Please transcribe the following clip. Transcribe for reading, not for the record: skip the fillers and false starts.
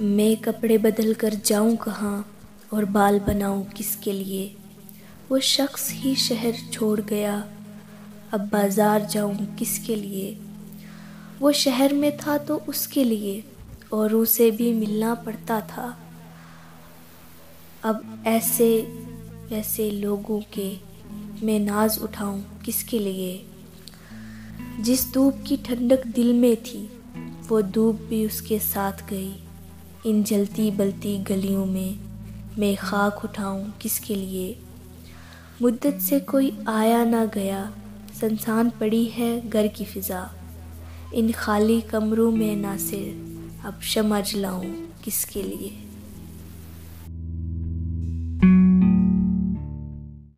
میں کپڑے بدل کر جاؤں کہاں اور بال بناؤں کس کے لیے؟ وہ شخص ہی شہر چھوڑ گیا، اب بازار جاؤں کس کے لیے؟ وہ شہر میں تھا تو اس کے لیے اوروں سے بھی ملنا پڑتا تھا، اب ایسے ویسے لوگوں کے میں ناز اٹھاؤں کس کے لیے؟ جس دھوپ کی ٹھنڈک دل میں تھی وہ دھوپ بھی اس کے ساتھ گئی، ان جلتی بلتی گلیوں میں خاک اٹھاؤں کس کے لیے؟ مدت سے کوئی آیا نہ گیا، سنسان پڑی ہے گھر کی فضا، ان خالی کمروں میں ناصر اب شمع جلاؤں کس کے لیے؟